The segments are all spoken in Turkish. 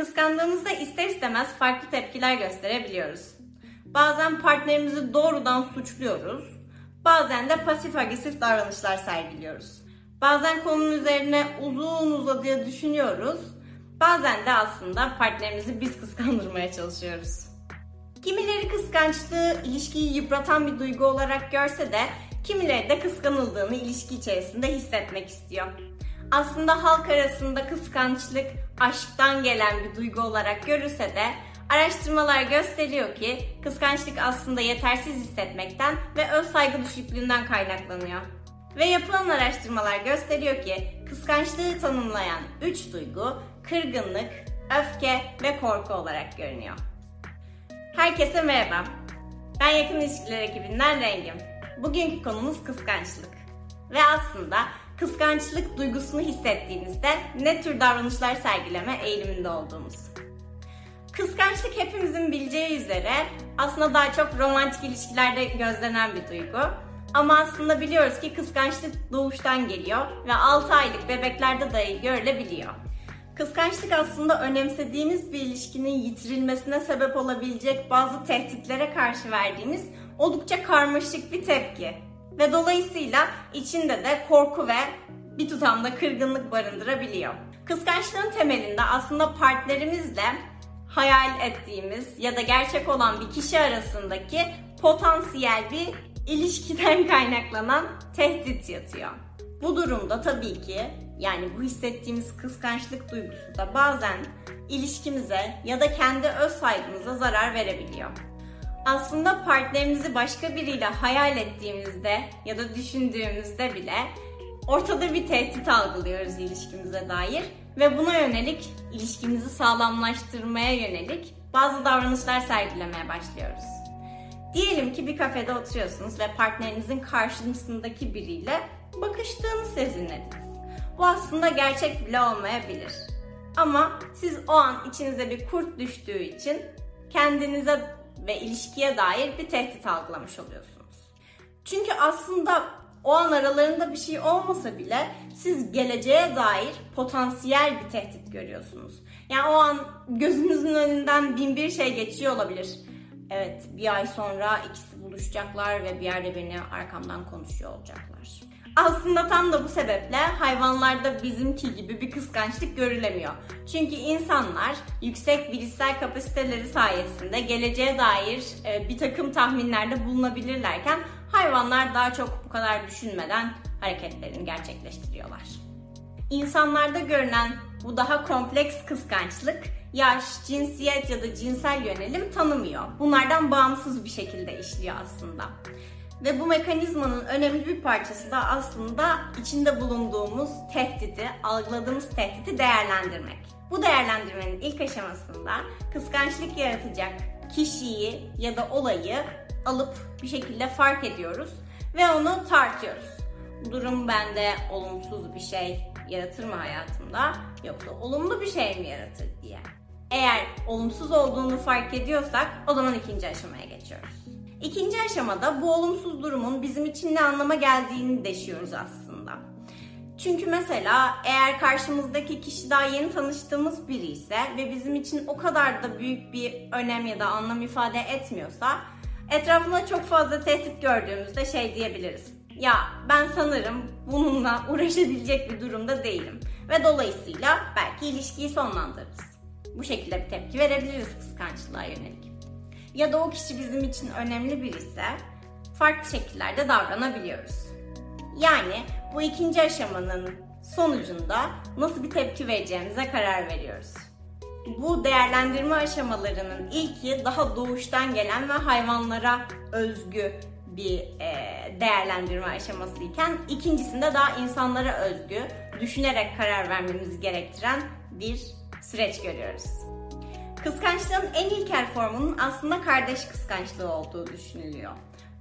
Kıskandığımızda ister istemez farklı tepkiler gösterebiliyoruz. Bazen partnerimizi doğrudan suçluyoruz, bazen de pasif agresif davranışlar sergiliyoruz. Bazen konunun üzerine uzun uzadıya düşünüyoruz, bazen de aslında partnerimizi biz kıskandırmaya çalışıyoruz. Kimileri kıskançlığı ilişkiyi yıpratan bir duygu olarak görse de kimileri de kıskanıldığını ilişki içerisinde hissetmek istiyor. Aslında halk arasında kıskançlık aşktan gelen bir duygu olarak görülse de araştırmalar gösteriyor ki kıskançlık aslında yetersiz hissetmekten ve öz saygı düşüklüğünden kaynaklanıyor. Ve yapılan araştırmalar gösteriyor ki kıskançlığı tanımlayan 3 duygu kırgınlık, öfke ve korku olarak görünüyor. Herkese merhaba. Ben Yakın İlişkiler ekibinden Rengim. Bugünkü konumuz kıskançlık. Ve aslında kıskançlık duygusunu hissettiğinizde ne tür davranışlar sergileme eğiliminde olduğumuz. Kıskançlık hepimizin bileceği üzere aslında daha çok romantik ilişkilerde gözlenen bir duygu. Ama aslında biliyoruz ki kıskançlık doğuştan geliyor ve 6 aylık bebeklerde dahi görülebiliyor. Kıskançlık aslında önemsediğimiz bir ilişkinin yitirilmesine sebep olabilecek bazı tehditlere karşı verdiğimiz oldukça karmaşık bir tepki. Ve dolayısıyla içinde de korku ve bir tutamda kırgınlık barındırabiliyor. Kıskançlığın temelinde aslında partnerimizle hayal ettiğimiz ya da gerçek olan bir kişi arasındaki potansiyel bir ilişkiden kaynaklanan tehdit yatıyor. Bu durumda tabii ki yani bu hissettiğimiz kıskançlık duygusu da bazen ilişkimize ya da kendi öz saygımıza zarar verebiliyor. Aslında partnerimizi başka biriyle hayal ettiğimizde ya da düşündüğümüzde bile ortada bir tehdit algılıyoruz ilişkimize dair ve buna yönelik ilişkimizi sağlamlaştırmaya yönelik bazı davranışlar sergilemeye başlıyoruz. Diyelim ki bir kafede oturuyorsunuz ve partnerinizin karşısındaki biriyle bakıştığını sezinlediniz. Bu aslında gerçek bile olmayabilir. Ama siz o an içinize bir kurt düştüğü için kendinize ve ilişkiye dair bir tehdit algılamış oluyorsunuz. Çünkü aslında o an aralarında bir şey olmasa bile siz geleceğe dair potansiyel bir tehdit görüyorsunuz. Yani o an gözünüzün önünden bin bir şey geçiyor olabilir. Evet, bir ay sonra ikisi buluşacaklar ve bir yerde beni arkamdan konuşuyor olacaklar. Aslında tam da bu sebeple hayvanlarda bizimki gibi bir kıskançlık görülemiyor. Çünkü insanlar yüksek bilişsel kapasiteleri sayesinde geleceğe dair bir takım tahminlerde bulunabilirlerken hayvanlar daha çok bu kadar düşünmeden hareketlerini gerçekleştiriyorlar. İnsanlarda görünen bu daha kompleks kıskançlık yaş, cinsiyet ya da cinsel yönelim tanımıyor. Bunlardan bağımsız bir şekilde işliyor aslında. Ve bu mekanizmanın önemli bir parçası da aslında içinde bulunduğumuz tehdidi, algıladığımız tehdidi değerlendirmek. Bu değerlendirmenin ilk aşamasında kıskançlık yaratacak kişiyi ya da olayı alıp bir şekilde fark ediyoruz ve onu tartıyoruz. Bu durum bende olumsuz bir şey yaratır mı hayatımda yoksa olumlu bir şey mi yaratır diye. Eğer olumsuz olduğunu fark ediyorsak o zaman ikinci aşamaya geçiyoruz. İkinci aşamada bu olumsuz durumun bizim için ne anlama geldiğini deşiyoruz aslında. Çünkü mesela eğer karşımızdaki kişi daha yeni tanıştığımız biri ise ve bizim için o kadar da büyük bir önem ya da anlam ifade etmiyorsa etrafında çok fazla tehdit gördüğümüzde şey diyebiliriz. Ya ben sanırım bununla uğraşabilecek bir durumda değilim ve dolayısıyla belki ilişkiyi sonlandırırız. Bu şekilde bir tepki verebiliriz kıskançlığa yönelik. Ya da o kişi bizim için önemli biri ise farklı şekillerde davranabiliyoruz. Yani bu ikinci aşamanın sonucunda nasıl bir tepki vereceğimize karar veriyoruz. Bu değerlendirme aşamalarının ilki daha doğuştan gelen ve hayvanlara özgü bir değerlendirme aşamasıyken ikincisinde daha insanlara özgü, düşünerek karar vermemizi gerektiren bir süreç görüyoruz. Kıskançlığın en ilkel formunun aslında kardeş kıskançlığı olduğu düşünülüyor.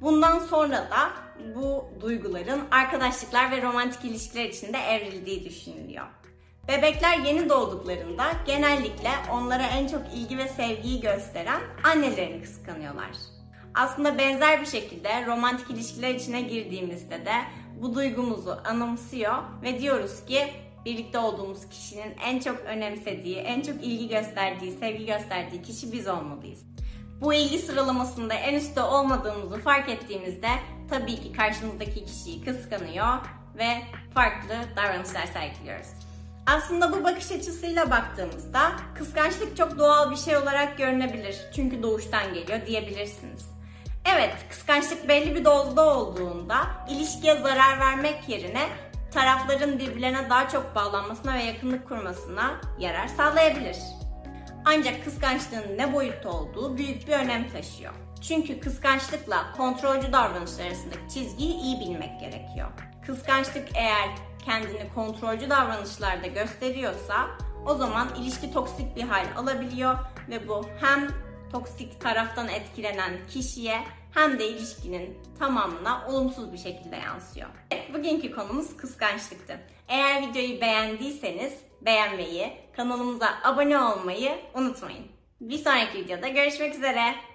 Bundan sonra da bu duyguların arkadaşlıklar ve romantik ilişkiler içinde evrildiği düşünülüyor. Bebekler yeni doğduklarında genellikle onlara en çok ilgi ve sevgiyi gösteren annelerini kıskanıyorlar. Aslında benzer bir şekilde romantik ilişkiler içine girdiğimizde de bu duygumuzu anımsıyor ve diyoruz ki birlikte olduğumuz kişinin en çok önemsediği, en çok ilgi gösterdiği, sevgi gösterdiği kişi biz olmalıyız. Bu ilgi sıralamasında en üstte olmadığımızı fark ettiğimizde tabii ki karşımızdaki kişiyi kıskanıyor ve farklı davranışlar sergiliyoruz. Aslında bu bakış açısıyla baktığımızda kıskançlık çok doğal bir şey olarak görünebilir. Çünkü doğuştan geliyor diyebilirsiniz. Evet, kıskançlık belli bir dozda olduğunda ilişkiye zarar vermek yerine tarafların birbirlerine daha çok bağlanmasına ve yakınlık kurmasına yarar sağlayabilir. Ancak kıskançlığın ne boyutta olduğu büyük bir önem taşıyor. Çünkü kıskançlıkla kontrolcü davranışlar arasındaki çizgiyi iyi bilmek gerekiyor. Kıskançlık eğer kendini kontrolcü davranışlarda gösteriyorsa o zaman ilişki toksik bir hal alabiliyor ve bu hem toksik taraftan etkilenen kişiye hem de ilişkinin tamamına olumsuz bir şekilde yansıyor. Evet, bugünkü konumuz kıskançlıktı. Eğer videoyu beğendiyseniz beğenmeyi, kanalımıza abone olmayı unutmayın. Bir sonraki videoda görüşmek üzere.